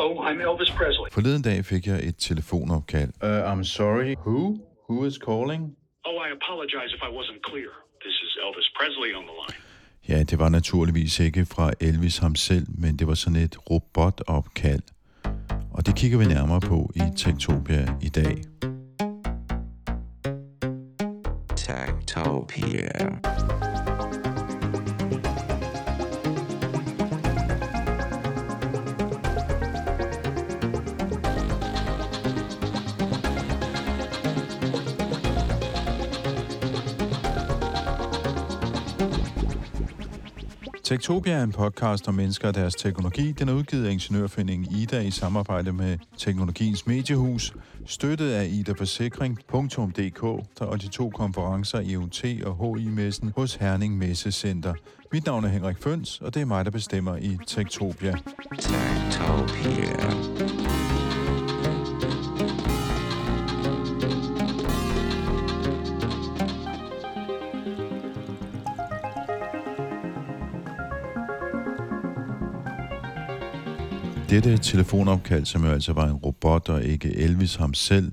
Hello, I'm Elvis Presley. Forleden dag fik jeg et telefonopkald. I'm sorry. Who? Who is calling? Oh, I apologize if I wasn't clear. This is Elvis Presley on the line. Ja, det var naturligvis ikke fra Elvis ham selv, men det var sådan et robotopkald. Og det kigger vi nærmere på i Techtopia i dag. Techtopia. Techtopia er en podcast om mennesker og deres teknologi. Den er udgivet af Ingeniørforeningen Ida i samarbejde med Teknologiens Mediehus, støttet af idaforsikring.dk og de to konferencer IUT og HI-messen hos Herning Messecenter. Mit navn er Henrik Føns, og det er mig, der bestemmer i Techtopia. Techtopia. Dette telefonopkald, som jo altså var en robot og ikke Elvis ham selv,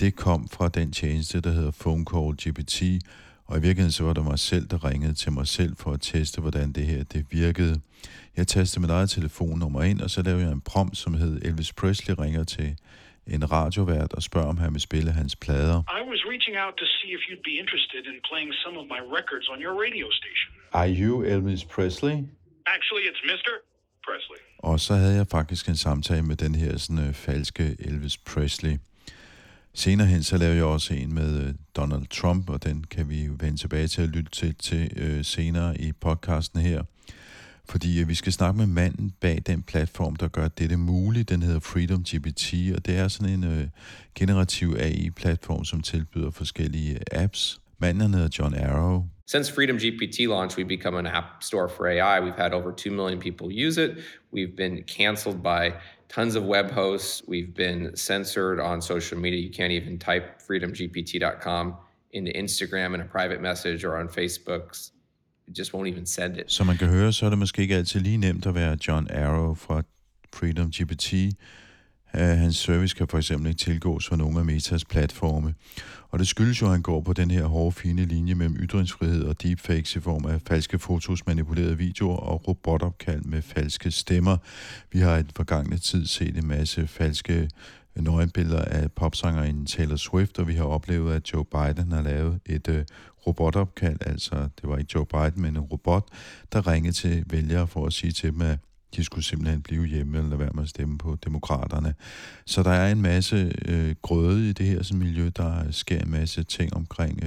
det kom fra den tjeneste, der hedder Phone Call GPT, og i virkeligheden så var det mig selv, der ringede til mig selv for at teste, hvordan det her det virkede. Jeg tastede mit eget telefonnummer ind, og så lavede jeg en prompt, som hed Elvis Presley ringer til en radiovært og spørger, om han vil spille hans plader. I was reaching out to see if you'd be interested in playing some of my records on your radio station. Are you Elvis Presley? Actually, it's Mr. Presley. Og så havde jeg faktisk en samtale med den her sådan, falske Elvis Presley. Senere hen så lavede jeg også en med Donald Trump, og den kan vi vende tilbage til at lytte til senere i podcasten her. Fordi vi skal snakke med manden bag den platform, der gør dette muligt. Den hedder Freedom GPT, og det er sådan en generativ AI-platform, som tilbyder forskellige apps. Manden hedder John Arrow. Since Freedom GPT launch, we've become an app store for AI. We've had over 2 million people use it. We've been canceled by tons of web hosts. We've been censored on social media. You can't even type freedomgpt.com into Instagram in a private message or on Facebook. It just won't even send it. Som man kan høre, så er det måske ikke altid lige nemt at være John Arrow fra Freedom GPT. Hans service kan for eksempel ikke tilgås fra nogle af Metas platforme. Og det skyldes jo, at han går på den her hårde, fine linje mellem ytringsfrihed og deepfakes i form af falske fotos, manipulerede videoer og robotopkald med falske stemmer. Vi har i den forgangne tid set en masse falske nøgenbilleder af popsangerinden Taylor Swift, og vi har oplevet, at Joe Biden har lavet et robotopkald, altså det var ikke Joe Biden, men en robot, der ringede til vælgere for at sige til dem, at de skulle simpelthen blive hjemme eller være med at stemme på demokraterne. Så der er en masse grøde i det her sådan miljø, der sker en masse ting omkring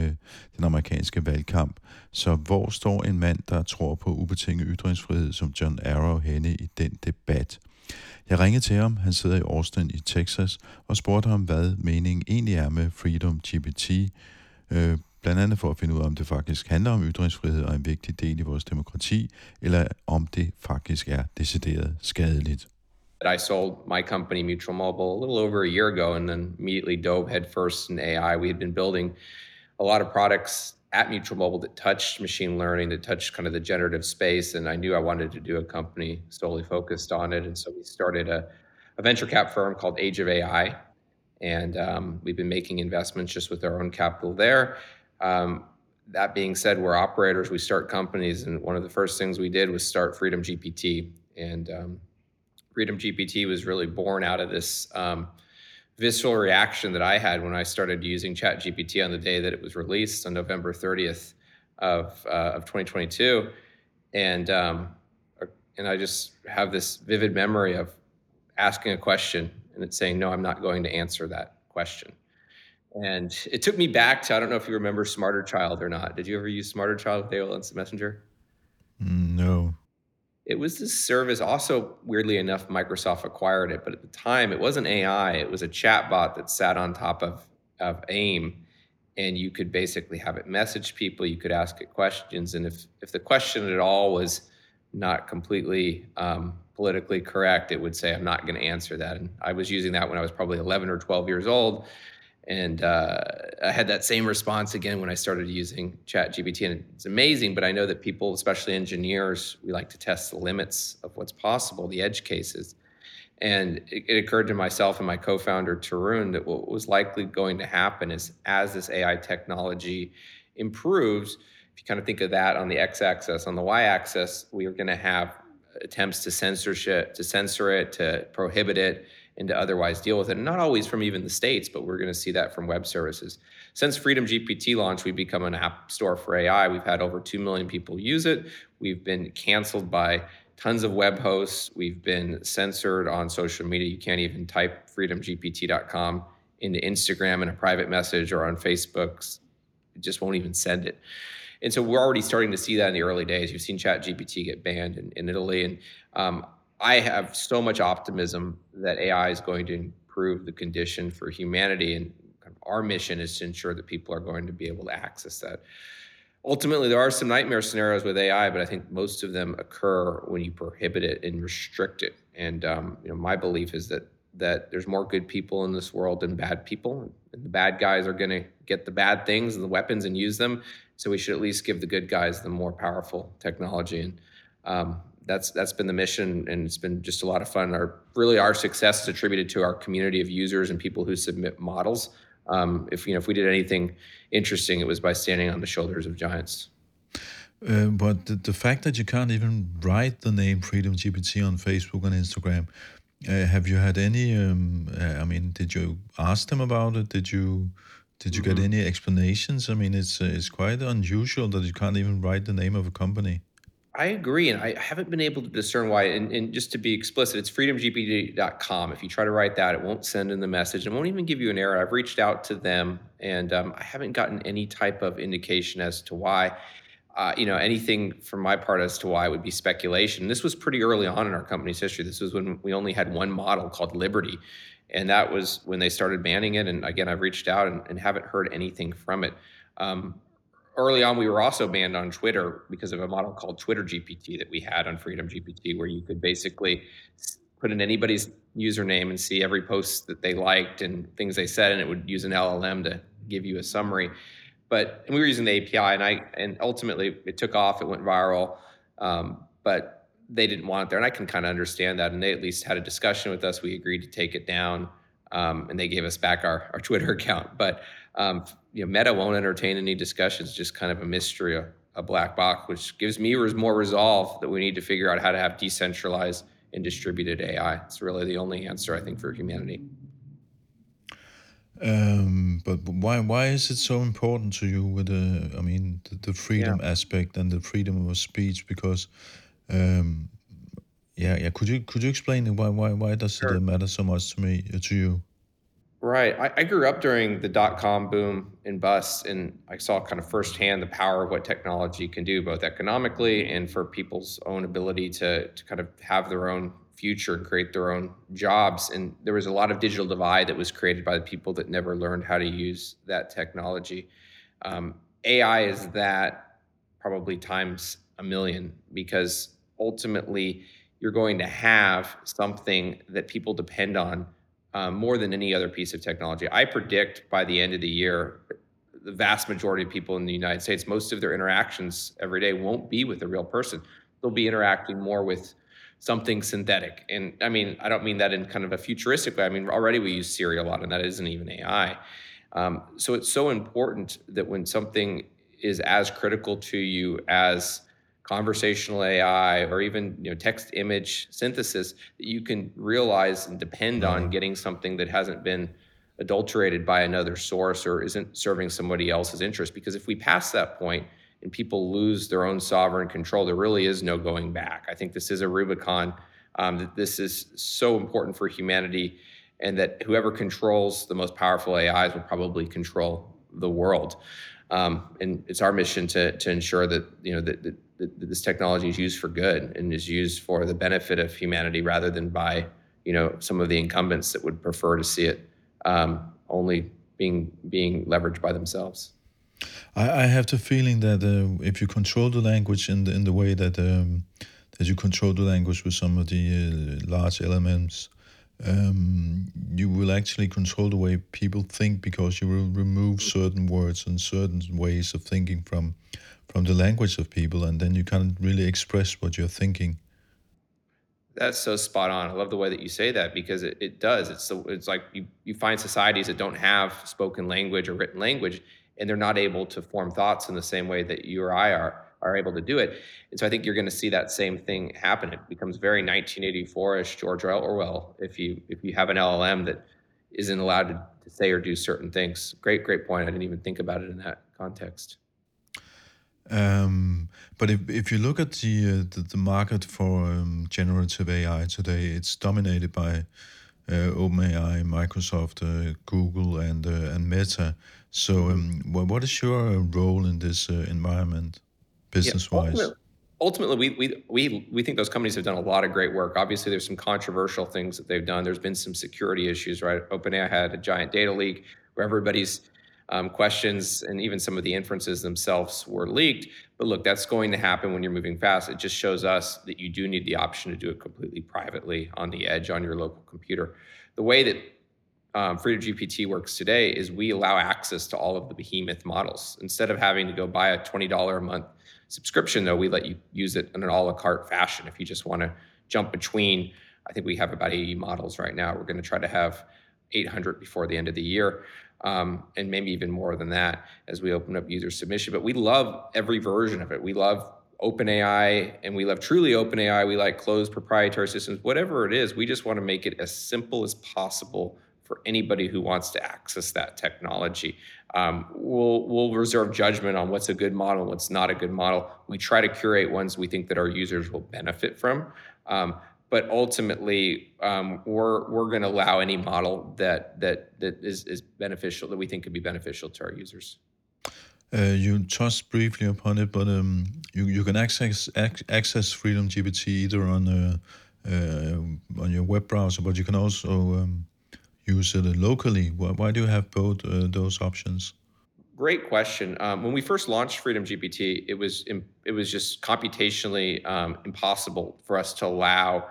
den amerikanske valgkamp. Så hvor står en mand, der tror på ubetinget ytringsfrihed, som John Arrow henne i den debat? Jeg ringede til ham, han sidder i Austin i Texas, og spurgte ham, hvad meningen egentlig er med Freedom GPT, blandt andet for at finde ud af, om det faktisk handler om ytringsfrihed og en vigtig del i vores demokrati, eller om det faktisk er decideret skadeligt. I sold my company Mutual Mobile a little over a year ago, and then immediately dove headfirst in AI. We had been building a lot of products at Mutual Mobile that touched machine learning, that touched kind of the generative space, and I knew I wanted to do a company solely focused on it, and so we started a venture cap firm called Age of AI, and we've been making investments just with our own capital there. That being said, we're operators, we start companies, and one of the first things we did was start Freedom GPT. And Freedom GPT was really born out of this visceral reaction that I had when I started using ChatGPT on the day that it was released on November 30th of 2022. And I just have this vivid memory of asking a question and it's saying, no, I'm not going to answer that question. And it took me back to, I don't know if you remember Smarter Child or not. Did you ever use Smarter Child with AOL Instant Messenger? No. It was this service. Also, weirdly enough, Microsoft acquired it. But at the time, it wasn't AI. It was a chat bot that sat on top of AIM. And you could basically have it message people. You could ask it questions. And if the question at all was not completely politically correct, it would say, I'm not going to answer that. And I was using that when I was probably 11 or 12 years old. And I had that same response again when I started using ChatGPT. And it's amazing, but I know that people, especially engineers, we like to test the limits of what's possible, the edge cases. And it occurred to myself and my co-founder, Tarun, that what was likely going to happen is as this AI technology improves, if you kind of think of that on the x-axis, on the y-axis, we are going to have attempts to censor it, to prohibit it, and to otherwise deal with it. And not always from even the states, but we're going to see that from web services. Since Freedom GPT launch, we've become an app store for AI. We've had over 2 million people use it. We've been canceled by tons of web hosts. We've been censored on social media. You can't even type freedomgpt.com into Instagram in a private message or on Facebook. It just won't even send it. And so we're already starting to see that in the early days. You've seen ChatGPT get banned in Italy. And I have so much optimism that AI is going to improve the condition for humanity. And our mission is to ensure that people are going to be able to access that. Ultimately, there are some nightmare scenarios with AI, but I think most of them occur when you prohibit it and restrict it. And my belief is that there's more good people in this world than bad people. And the bad guys are going to get the bad things and the weapons and use them. So we should at least give the good guys the more powerful technology. And that's been the mission, and it's been just a lot of fun. Our success is attributed to our community of users and people who submit models. If we did anything interesting, it was by standing on the shoulders of giants. But the fact that you can't even write the name Freedom GPT on Facebook and Instagram, have you had any? Did you ask them about it? Did you get any explanations? I mean, it's quite unusual that you can't even write the name of a company. I agree, and I haven't been able to discern why. And just to be explicit, it's freedomgpt.com. If you try to write that, it won't send in the message. It won't even give you an error. I've reached out to them, and I haven't gotten any type of indication as to why. Anything from my part as to why would be speculation. This was pretty early on in our company's history. This was when we only had one model called Liberty, and that was when they started banning it. And again, I've reached out and haven't heard anything from it. Early on, we were also banned on Twitter because of a model called Twitter GPT that we had on Freedom GPT, where you could basically put in anybody's username and see every post that they liked and things they said, and it would use an LLM to give you a summary. And we were using the API, and ultimately it took off, it went viral, but they didn't want it there, and I can kind of understand that. And they at least had a discussion with us. We agreed to take it down, and they gave us back our Twitter account. But Meta won't entertain any discussions, just kind of a mystery, a black box, which gives me more resolve that we need to figure out how to have decentralized and distributed AI. It's really the only answer, I think, for humanity. But why is it so important to you with the freedom aspect and the freedom of speech? Because could you explain why does it matter so much to you? Right. I grew up during the dot-com boom and bust, and I saw kind of firsthand the power of what technology can do, both economically and for people's own ability to kind of have their own future and create their own jobs. And there was a lot of digital divide that was created by the people that never learned how to use that technology. AI is that probably times 1 million, because ultimately you're going to have something that people depend on more than any other piece of technology. I predict by the end of the year, the vast majority of people in the United States, most of their interactions every day won't be with a real person. They'll be interacting more with something synthetic. And I don't mean that in kind of a futuristic way. Already we use Siri a lot, and that isn't even AI. So it's so important that when something is as critical to you as conversational AI, or even text-image synthesis, that you can realize and depend on getting something that hasn't been adulterated by another source or isn't serving somebody else's interest. Because if we pass that point and people lose their own sovereign control, there really is no going back. I think this is a Rubicon, that this is so important for humanity, and that whoever controls the most powerful AIs will probably control the world. And it's our mission to ensure that that this technology is used for good and is used for the benefit of humanity, rather than by some of the incumbents that would prefer to see it only being leveraged by themselves. I have the feeling that if you control the language in the way that that you control the language with some of the large LLMs, you will actually control the way people think, because you will remove certain words and certain ways of thinking from the language of people, and then you can't really express what you're thinking. That's so spot on. I love the way that you say that, because it does. It's like you find societies that don't have spoken language or written language, and they're not able to form thoughts in the same way that you or I are able to do it. And so I think you're going to see that same thing happen. It becomes very 1984-ish George Orwell if you have an LLM that isn't allowed to say or do certain things. Great point. I didn't even think about it in that context. But if you look at the market for generative AI today, it's dominated by OpenAI, Microsoft, Google, and Meta. So, what is your role in this environment, business-wise? Yeah, ultimately, we think those companies have done a lot of great work. Obviously, there's some controversial things that they've done. There's been some security issues, right? OpenAI had a giant data leak where everybody's questions and even some of the inferences themselves were leaked. But look, that's going to happen when you're moving fast. It just shows us that you do need the option to do it completely privately on the edge on your local computer. The way that Freedom GPT works today is we allow access to all of the behemoth models. Instead of having to go buy a $20 a month subscription, though, we let you use it in an a la carte fashion. If you just want to jump between, I think we have about 80 models right now. We're going to try to have 800 before the end of the year. And maybe even more than that as we open up user submission. But we love every version of it. We love OpenAI, and we love truly OpenAI. We like closed proprietary systems. Whatever it is, we just want to make it as simple as possible for anybody who wants to access that technology. We'll reserve judgment on what's a good model and what's not a good model. We try to curate ones we think that our users will benefit from. But ultimately, we're going to allow any model that is beneficial, that we think could be beneficial to our users. You touched briefly upon it, but you can access Freedom GPT either on your web browser, but you can also use it locally. Why do you have both those options? Great question. When we first launched Freedom GPT, it was just computationally impossible for us to allow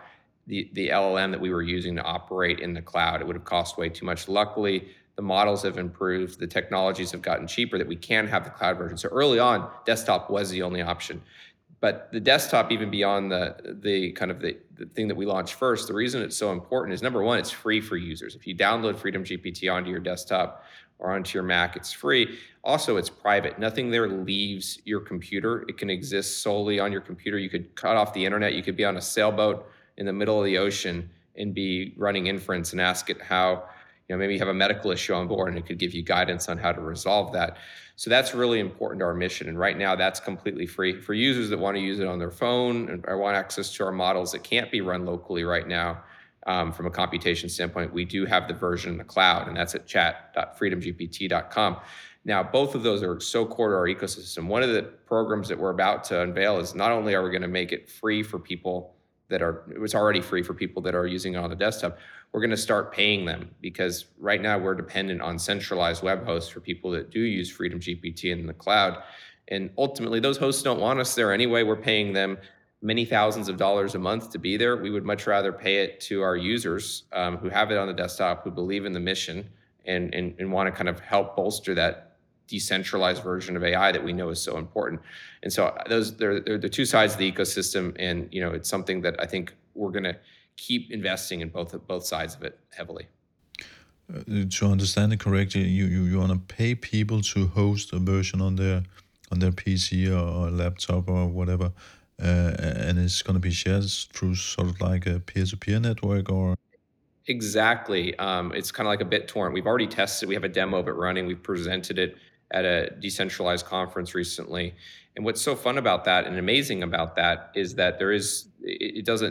the LLM that we were using to operate in the cloud. It would have cost way too much. Luckily, the models have improved, the technologies have gotten cheaper that we can have the cloud version. So early on, desktop was the only option. But the desktop, even beyond the thing that we launched first, the reason it's so important is, number one, it's free for users. If you download Freedom GPT onto your desktop or onto your Mac, it's free. Also, it's private. Nothing there leaves your computer. It can exist solely on your computer. You could cut off the internet. You could be on a sailboat in the middle of the ocean and be running inference and ask it how, maybe you have a medical issue on board, and it could give you guidance on how to resolve that. So that's really important to our mission. And right now, that's completely free. For users that want to use it on their phone and want access to our models that can't be run locally right now, from a computation standpoint, we do have the version in the cloud, and that's at chat.freedomgpt.com. Now, both of those are so core to our ecosystem. One of the programs that we're about to unveil is, not only are we going to make it free for people it was already free for people that are using it on the desktop, we're going to start paying them, because right now we're dependent on centralized web hosts for people that do use Freedom GPT in the cloud. And ultimately, those hosts don't want us there anyway. We're paying them many thousands of dollars a month to be there. We would much rather pay it to our users who have it on the desktop, who believe in the mission and want to kind of help bolster that decentralized version of AI that we know is so important. And so they're the two sides of the ecosystem, and it's something that I think we're going to keep investing in both sides of it heavily. To understand it correctly, you want to pay people to host a version on their PC or laptop or whatever. And it's going to be shared through sort of like a peer-to-peer network, or? Exactly. It's kind of like a BitTorrent. We've already tested it. We have a demo of it running. We've presented it at a decentralized conference recently. And what's so fun about that and amazing about that is that it does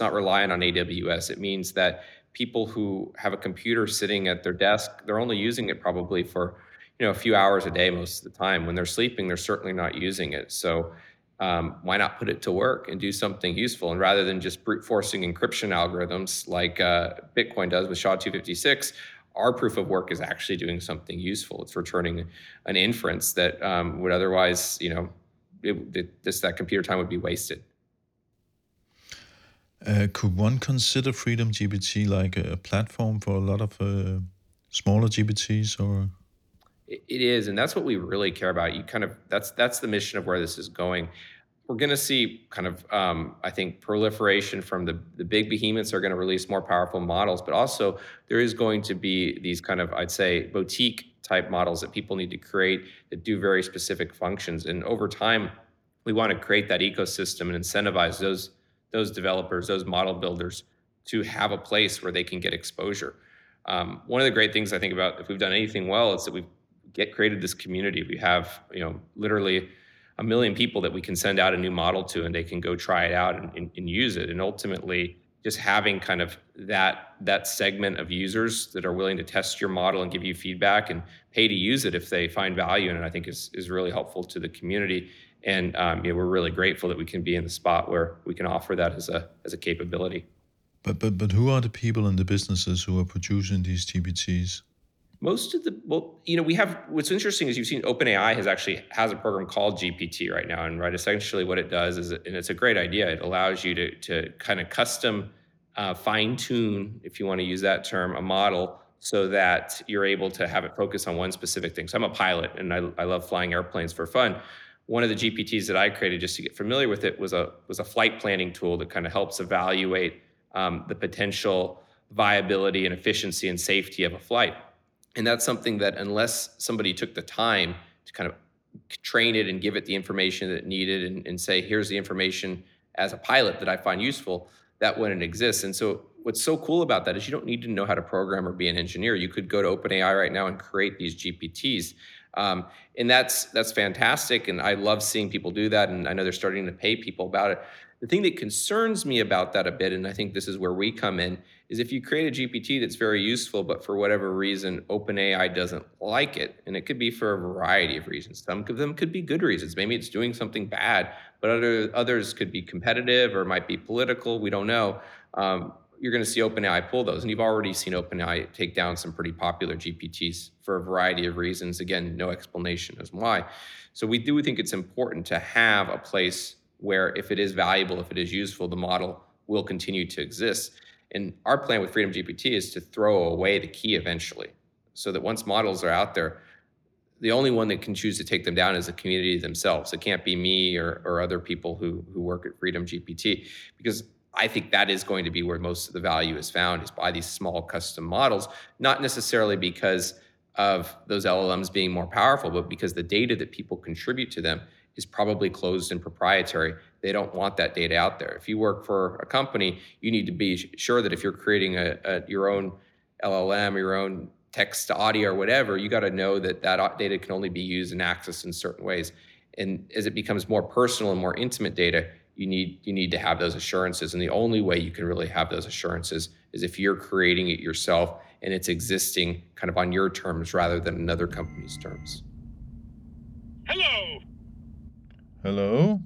not rely on AWS. It means that people who have a computer sitting at their desk, they're only using it probably for, a few hours a day most of the time. When they're sleeping, they're certainly not using it. So why not put it to work and do something useful? And rather than just brute forcing encryption algorithms like Bitcoin does with SHA-256, our proof of work is actually doing something useful. It's returning an inference that would otherwise, that computer time would be wasted. Could one consider Freedom GPT like a platform for a lot of smaller GPTs, or? It is, and that's what we really care about. That's the mission of where this is going. we're going to see kind of, I think, proliferation from the big behemoths are going to release more powerful models, but also there is going to be these kind of, I'd say, boutique type models that people need to create that do very specific functions. And over time, we want to create that ecosystem and incentivize those developers, those model builders to have a place where they can get exposure. One of the great things I think about if we've done anything well is that we've created this community. We have, literally 1 million people that we can send out a new model to, and they can go try it out and use it. And ultimately, just having kind of that segment of users that are willing to test your model and give you feedback and pay to use it if they find value in it, I think is really helpful to the community. And we're really grateful that we can be in the spot where we can offer that as a capability. But who are the people and the businesses who are producing these GPTs? Most of the, we have, what's interesting is you've seen OpenAI has a program called GPT right now. And essentially what it does is, and it's a great idea, it allows you to kind of custom fine tune, if you want to use that term, a model so that you're able to have it focus on one specific thing. So I'm a pilot and I love flying airplanes for fun. One of the GPTs that I created just to get familiar with it was a flight planning tool that kind of helps evaluate the potential viability and efficiency and safety of a flight. And that's something that unless somebody took the time to kind of train it and give it the information that it needed and say, here's the information as a pilot that I find useful, that wouldn't exist. And so what's so cool about that is you don't need to know how to program or be an engineer. You could go to OpenAI right now and create these GPTs. And that's fantastic. And I love seeing people do that. And I know they're starting to pay people about it. The thing that concerns me about that a bit, and I think this is where we come in, is if you create a GPT that's very useful, but for whatever reason, OpenAI doesn't like it. And it could be for a variety of reasons. Some of them could be good reasons. Maybe it's doing something bad, but others could be competitive or might be political. We don't know. You're going to see OpenAI pull those. And you've already seen OpenAI take down some pretty popular GPTs for a variety of reasons. Again, no explanation as why. So we do think it's important to have a place where if it is valuable, if it is useful, the model will continue to exist. And our plan with Freedom GPT is to throw away the key eventually, so that once models are out there, the only one that can choose to take them down is the community themselves. It can't be me or other people who work at Freedom GPT, because I think that is going to be where most of the value is found, is by these small custom models, not necessarily because of those LLMs being more powerful, but because the data that people contribute to them is probably closed and proprietary. They don't want that data out there. If you work for a company, you need to be sure that if you're creating your own LLM, your own text to audio or whatever, you got to know that data can only be used and accessed in certain ways. And as it becomes more personal and more intimate data, you need to have those assurances. And the only way you can really have those assurances is if you're creating it yourself and it's existing kind of on your terms rather than another company's terms. Hello. Hello?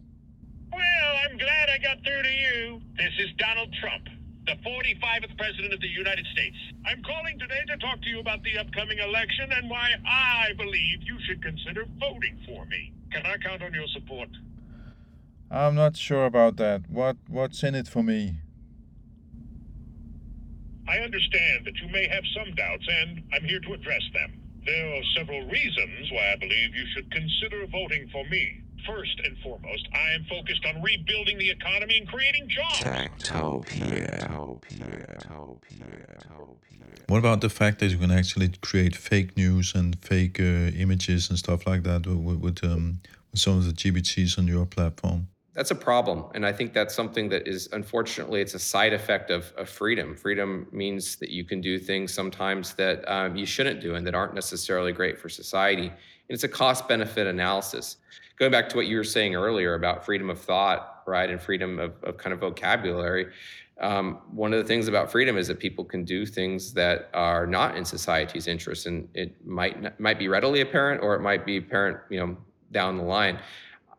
Well, I'm glad I got through to you. This is Donald Trump, the 45th President of the United States. I'm calling today to talk to you about the upcoming election and why I believe you should consider voting for me. Can I count on your support? I'm not sure about that. What's in it for me? I understand that you may have some doubts, and I'm here to address them. There are several reasons why I believe you should consider voting for me. First and foremost, I am focused on rebuilding the economy and creating jobs. Techtopia. What about the fact that you can actually create fake news and fake images and stuff like that with some of the GPTs on your platform? That's a problem. And I think that's something that is, unfortunately, it's a side effect of freedom. Freedom means that you can do things sometimes that you shouldn't do and that aren't necessarily great for society. And it's a cost-benefit analysis. Going back to what you were saying earlier about freedom of thought, right, and freedom of kind of vocabulary, one of the things about freedom is that people can do things that are not in society's interest. And it might be readily apparent, or it might be apparent, down the line.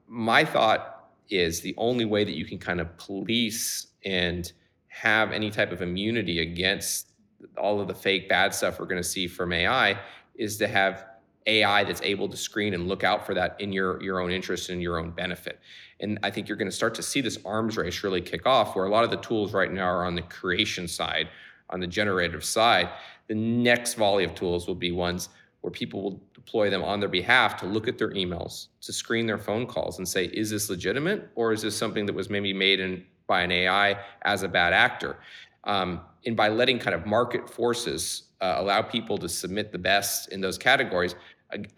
My thought is the only way that you can kind of police and have any type of immunity against all of the fake bad stuff we're going to see from AI is to have AI that's able to screen and look out for that in your own interest and your own benefit. And I think you're going to start to see this arms race really kick off, where a lot of the tools right now are on the creation side, on the generative side. The next volley of tools will be ones where people will deploy them on their behalf to look at their emails, to screen their phone calls and say, is this legitimate? Or is this something that was maybe made by an AI as a bad actor? And by letting kind of market forces allow people to submit the best in those categories,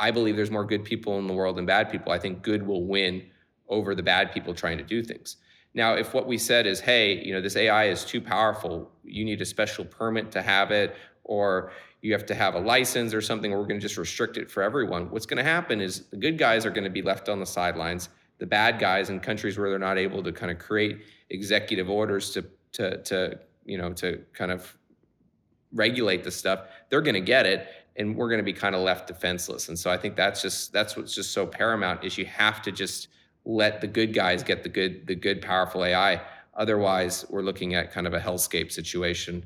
I believe there's more good people in the world than bad people. I think good will win over the bad people trying to do things. Now, if what we said is, hey, you know, this AI is too powerful, you need a special permit to have it, or you have to have a license or something, or we're going to just restrict it for everyone, what's going to happen is the good guys are going to be left on the sidelines. The bad guys in countries where they're not able to kind of create executive orders to kind of regulate the stuff, they're going to get it, and we're going to be kind of left defenseless. And so I think that's what's just so paramount, is you have to just let the good guys get the good powerful AI. Otherwise, we're looking at kind of a hellscape situation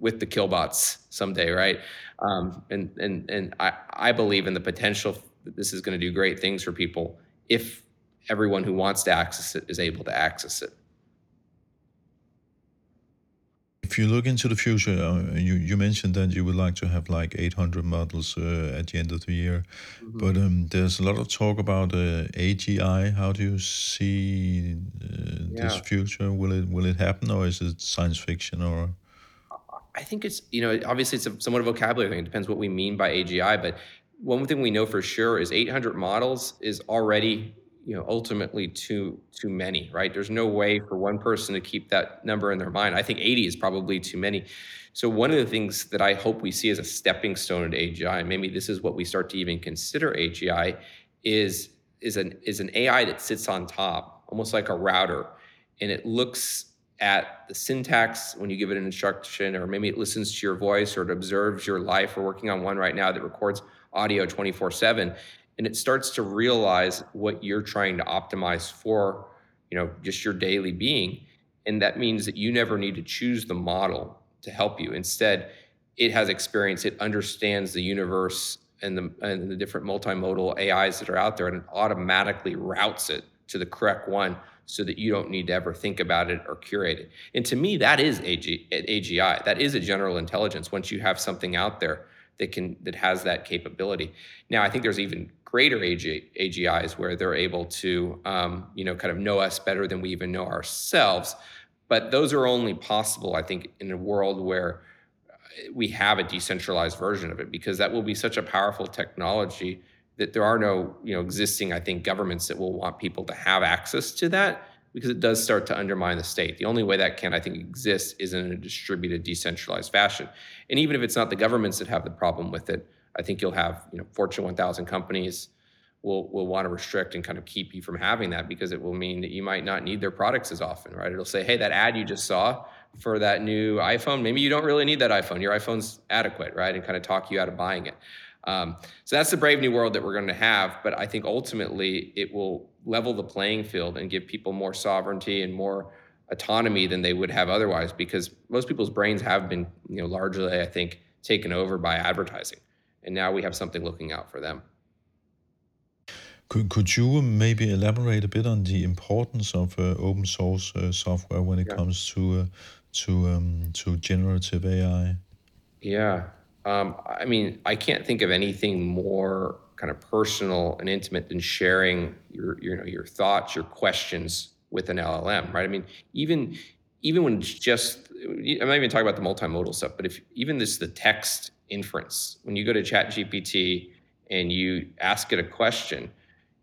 with the killbots someday, right? And I believe in the potential that this is going to do great things for people if everyone who wants to access it is able to access it. If you look into the future, you mentioned that you would like to have like 800 models at the end of the year, mm-hmm. but there's a lot of talk about AGI. How do you see this future? Will it happen, or is it science fiction? Or I think it's, you know, obviously it's somewhat of a vocabulary thing. It depends what we mean by AGI, but one thing we know for sure is 800 models is already, you know, ultimately too many, right? There's no way for one person to keep that number in their mind. I think 80 is probably too many. So one of the things that I hope we see as a stepping stone into AGI, and maybe this is what we start to even consider AGI, is an AI that sits on top, almost like a router, and it looks at the syntax when you give it an instruction, or maybe it listens to your voice, or it observes your life. We're working on one right now that records audio 24/7. And it starts to realize what you're trying to optimize for, you know, just your daily being. And that means that you never need to choose the model to help you. Instead, it has experience, it understands the universe and the different multimodal AIs that are out there, and it automatically routes it to the correct one so that you don't need to ever think about it or curate it. And to me, that is AGI. That is a general intelligence once you have something out there that has that capability. Now, I think there's even greater AGIs where they're able to, kind of know us better than we even know ourselves. But those are only possible, I think, in a world where we have a decentralized version of it, because that will be such a powerful technology that there are no, existing, I think, governments that will want people to have access to that, because it does start to undermine the state. The only way that can, I think, exist is in a distributed, decentralized fashion. And even if it's not the governments that have the problem with it, I think you'll have, Fortune 1000 companies will want to restrict and kind of keep you from having that, because it will mean that you might not need their products as often, right? It'll say, hey, that ad you just saw for that new iPhone, maybe you don't really need that iPhone. Your iPhone's adequate, right? And kind of talk you out of buying it. So that's the brave new world that we're going to have. But I think ultimately it will level the playing field and give people more sovereignty and more autonomy than they would have otherwise, because most people's brains have been, largely, I think, taken over by advertising. And now we have something looking out for them. Could you maybe elaborate a bit on the importance of open source software when it comes to generative AI? Yeah. I can't think of anything more kind of personal and intimate than sharing your thoughts, your questions with an LLM, right? I mean, even when it's just, I'm not even talking about the multimodal stuff, but if even this, the text inference, when you go to ChatGPT and you ask it a question,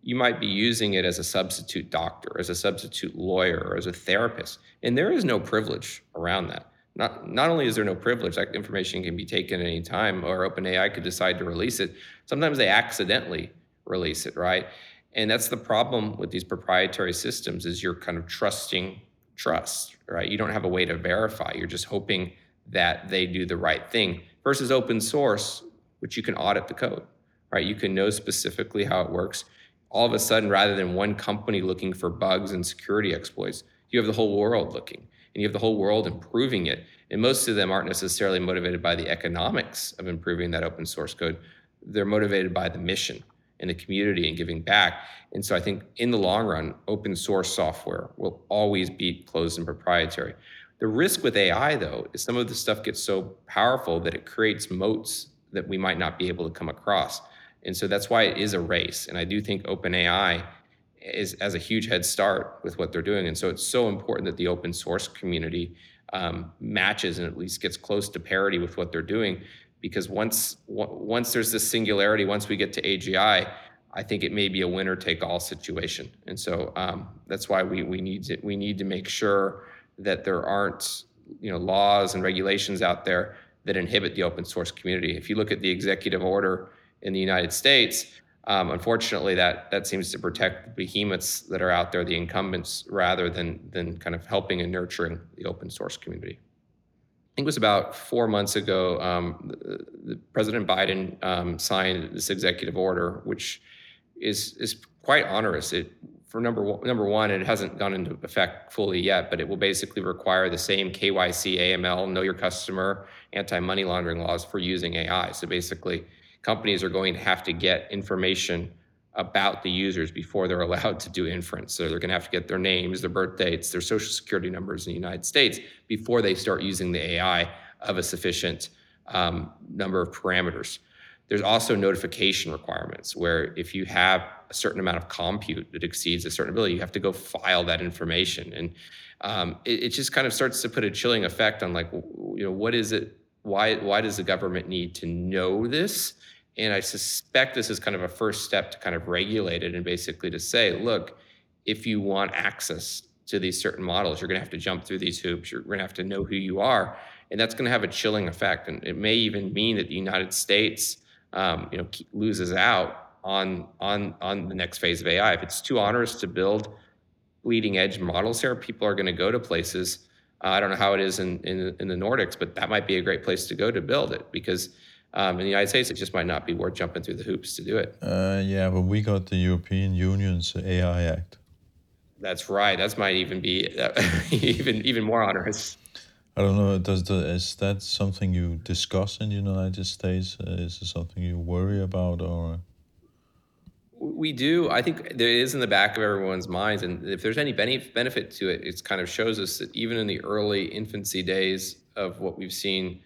you might be using it as a substitute doctor, as a substitute lawyer, or as a therapist. And there is no privilege around that. Not only is there no privilege, that information can be taken at any time, or OpenAI could decide to release it. Sometimes they accidentally release it, right? And that's the problem with these proprietary systems, is you're kind of trusting trust, right? You don't have a way to verify. You're just hoping that they do the right thing, versus open source, which you can audit the code, right? You can know specifically how it works. All of a sudden, rather than one company looking for bugs and security exploits, you have the whole world looking. And you have the whole world improving it. And most of them aren't necessarily motivated by the economics of improving that open source code. They're motivated by the mission and the community and giving back. And so I think in the long run, open source software will always be closed and proprietary. The risk with AI, though, is some of the stuff gets so powerful that it creates moats that we might not be able to come across. And so that's why it is a race. And I do think OpenAI has a huge head start with what they're doing. And so it's so important that the open source community matches and at least gets close to parity with what they're doing. Because once there's this singularity, once we get to AGI, I think it may be a winner-take-all situation. And so that's why we need to make sure that there aren't laws and regulations out there that inhibit the open source community. If you look at the executive order in the United States, unfortunately, that seems to protect the behemoths that are out there, the incumbents, rather than kind of helping and nurturing the open source community. I think it was about 4 months ago, President Biden signed this executive order, which is quite onerous. Number one, it hasn't gone into effect fully yet, but it will basically require the same KYC, AML, know your customer, anti-money laundering laws for using AI. So basically, companies are going to have to get information about the users before they're allowed to do inference. So they're gonna have to get their names, their birth dates, their social security numbers in the United States before they start using the AI of a sufficient number of parameters. There's also notification requirements where if you have a certain amount of compute that exceeds a certain ability, you have to go file that information. And it just kind of starts to put a chilling effect on what is it, why does the government need to know this? And I suspect this is kind of a first step to kind of regulate it and basically to say, look, if you want access to these certain models, you're going to have to jump through these hoops. You're going to have to know who you are. And that's going to have a chilling effect. And it may even mean that the United States loses out on the next phase of AI. If it's too onerous to build leading edge models here, people are going to go to places. I don't know how it is in the Nordics, but that might be a great place to go to build it because in the United States, it just might not be worth jumping through the hoops to do it. But we got the European Union's AI Act. That's right. That might even be even more onerous. I don't know. Is that something you discuss in the United States? Is it something you worry about, or? We do. I think it is in the back of everyone's minds, and if there's any benefit to it, it kind of shows us that even in the early infancy days of what we've seen.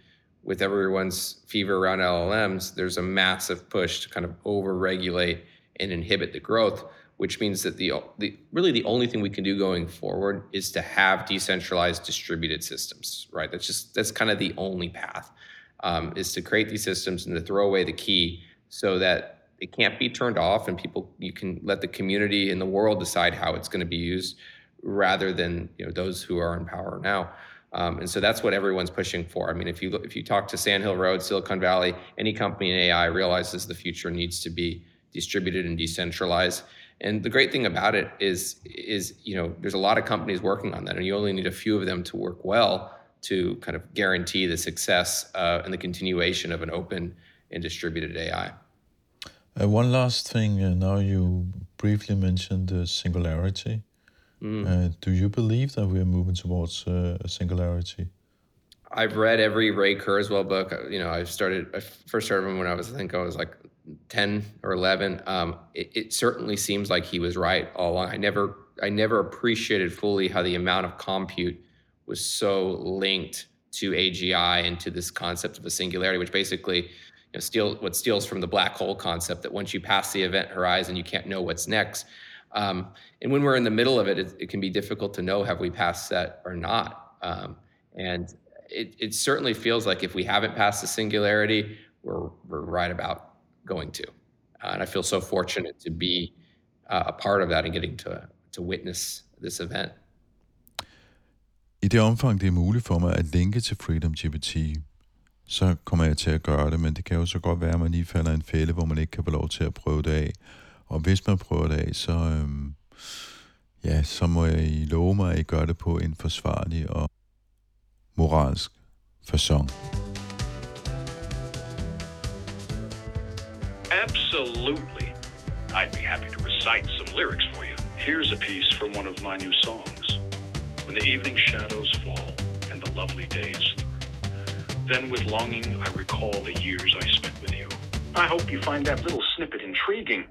With everyone's fever around LLMs, there's a massive push to kind of over-regulate and inhibit the growth, which means that the only thing we can do going forward is to have decentralized distributed systems, right? That's kind of the only path, is to create these systems and to throw away the key so that it can't be turned off and you can let the community and the world decide how it's going to be used rather than those who are in power now. And so that's what everyone's pushing for. I mean, if you talk to Sand Hill Road, Silicon Valley, any company in AI realizes the future needs to be distributed and decentralized. And the great thing about it is there's a lot of companies working on that, and you only need a few of them to work well to kind of guarantee the success and the continuation of an open and distributed AI. One last thing. Now you briefly mentioned the singularity. Do you believe that we're moving towards a singularity? I've read every Ray Kurzweil book. I first started him when I was 10 or 11. It certainly seems like he was right all along. I never appreciated fully how the amount of compute was so linked to AGI and to this concept of a singularity, which basically steals from the black hole concept that once you pass the event horizon, you can't know what's next. And when we're in the middle of it can be difficult to know, have we passed that or not? And it certainly feels like if we haven't passed the singularity, we're right about going to. And I feel so fortunate to be a part of that and getting to witness this event. I det omfang, det er muligt for mig at linke til Freedom GPT, så kommer jeg til at gøre det, men det kan jo så godt være, at man lige falder i en fælde, hvor man ikke kan få lov til at prøve det af. Og hvis man prøver det af, så, så må I love mig, at I gør det på en forsvarlig og moralsk facon. Absolutely. I'd be happy to recite some lyrics for you. Here's a piece from one of my new songs. When the evening shadows fall and the lovely day is through, then with longing I recall the years I spent with you. I hope you find that little snippet intriguing.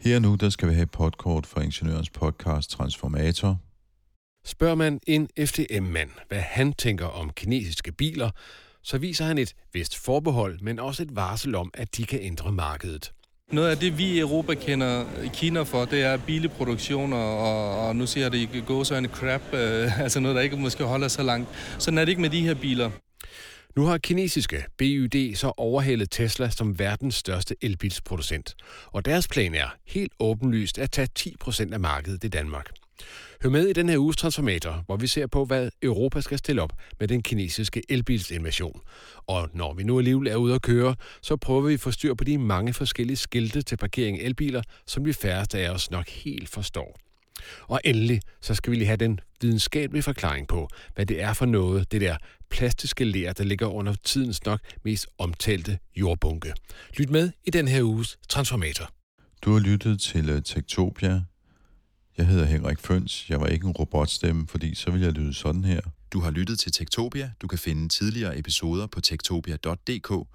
Her nu, der skal vi have et podcast fra Ingeniørens podcast Transformator. Spørger man en FDM-mand, hvad han tænker om kinesiske biler, så viser han et vist forbehold, men også et varsel om, at de kan ændre markedet. Noget af det, vi i Europa kender Kina for, det er bilproduktioner, og nu siger det i gåseøjne crap, altså noget, der ikke måske holder så langt. Sådan er det ikke med de her biler. Nu har kinesiske BYD så overhalet Tesla som verdens største elbilsproducent, og deres plan er helt åbenlyst at tage 10% af markedet i Danmark. Hør med i den her uges Transformator, hvor vi ser på, hvad Europa skal stille op med den kinesiske elbilsinvasion. Og når vi nu alligevel er ude at køre, så prøver vi at få styr på de mange forskellige skilte til parkering af elbiler, som de færreste af os nok helt forstår. Og endelig, så skal vi lige have den videnskabelige forklaring på, hvad det er for noget, det der plastiske ler, der ligger under tidens nok mest omtalte jordbunke. Lyt med i den her uges Transformator. Du har lyttet til Techtopia. Jeg hedder Henrik Føns. Jeg var ikke en robotstemme, fordi så ville jeg lyde sådan her. Du har lyttet til Techtopia. Du kan finde tidligere episoder på techtopia.dk.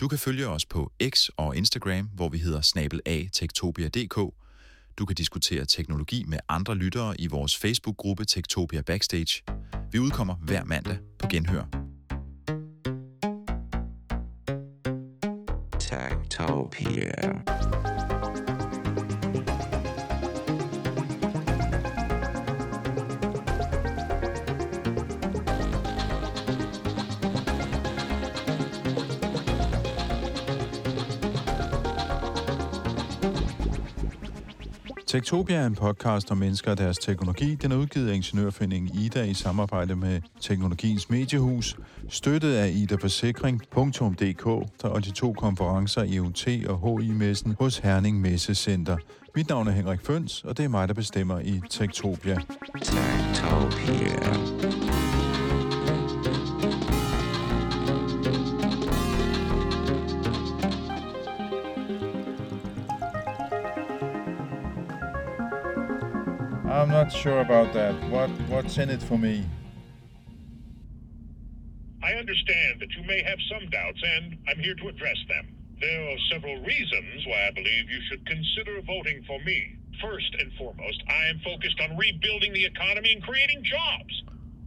Du kan følge os på X og Instagram, hvor vi hedder @techtopia.dk. Du kan diskutere teknologi med andre lyttere i vores Facebook-gruppe Techtopia Backstage. Vi udkommer hver mandag. På genhør. Techtopia. Techtopia er en podcast om mennesker og deres teknologi. Den er udgivet af Ingeniørforeningen Ida i samarbejde med Teknologiens Mediehus, støttet af idaforsikring.dk og de 2 konferencer IUT og HI-messen hos Herning Messecenter. Mit navn er Henrik Føns, og det er mig, der bestemmer i Techtopia. Techtopia. I'm not sure about that. What's in it for me? I understand that you may have some doubts, and I'm here to address them. There are several reasons why I believe you should consider voting for me. First and foremost, I am focused on rebuilding the economy and creating jobs.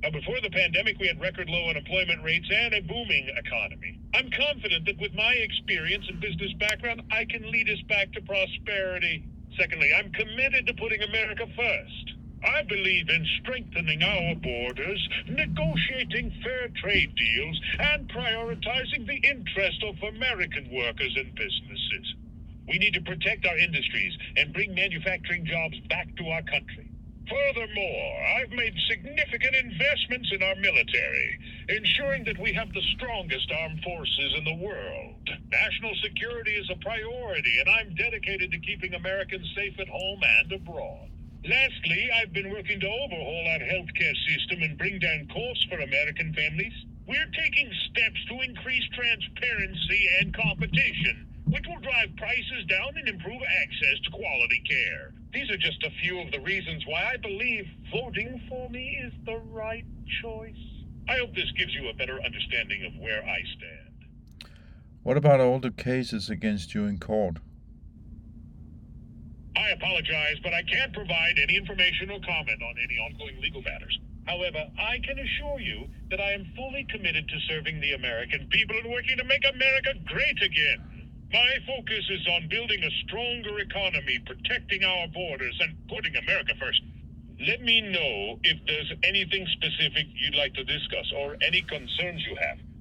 Now, before the pandemic, we had record low unemployment rates and a booming economy. I'm confident that with my experience and business background, I can lead us back to prosperity. Secondly, I'm committed to putting America first. I believe in strengthening our borders, negotiating fair trade deals, and prioritizing the interest of American workers and businesses. We need to protect our industries and bring manufacturing jobs back to our country. Furthermore, I've made significant investments in our military, ensuring that we have the strongest armed forces in the world. National security is a priority, and I'm dedicated to keeping Americans safe at home and abroad. Lastly, I've been working to overhaul our healthcare system and bring down costs for American families. We're taking steps to increase transparency and competition, which will drive prices down and improve access to quality care. These are just a few of the reasons why I believe voting for me is the right choice. I hope this gives you a better understanding of where I stand. What about all the cases against you in court? I apologize, but I can't provide any information or comment on any ongoing legal matters. However, I can assure you that I am fully committed to serving the American people and working to make America great again. My focus is on building a stronger economy, protecting our borders, and putting America first. Let me know if there's anything specific you'd like to discuss or any concerns you have.